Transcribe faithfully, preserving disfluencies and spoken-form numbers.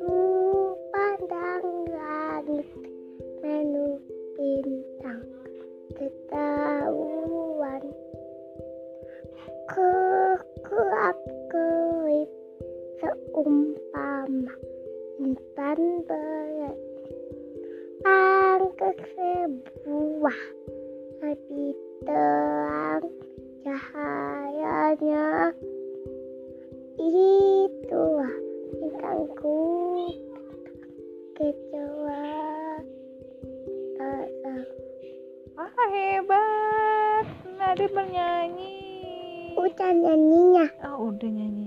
Kupandang langit menutupi bintang ketahuan, kukuap kulit seumpama intan berat, angkat sebuah hati terang cahayanya. Itulah bintangku kecewa terang. Wah, oh, hebat, Nadif bernyanyi. Udah nyanyinya. Oh, udah nyanyi.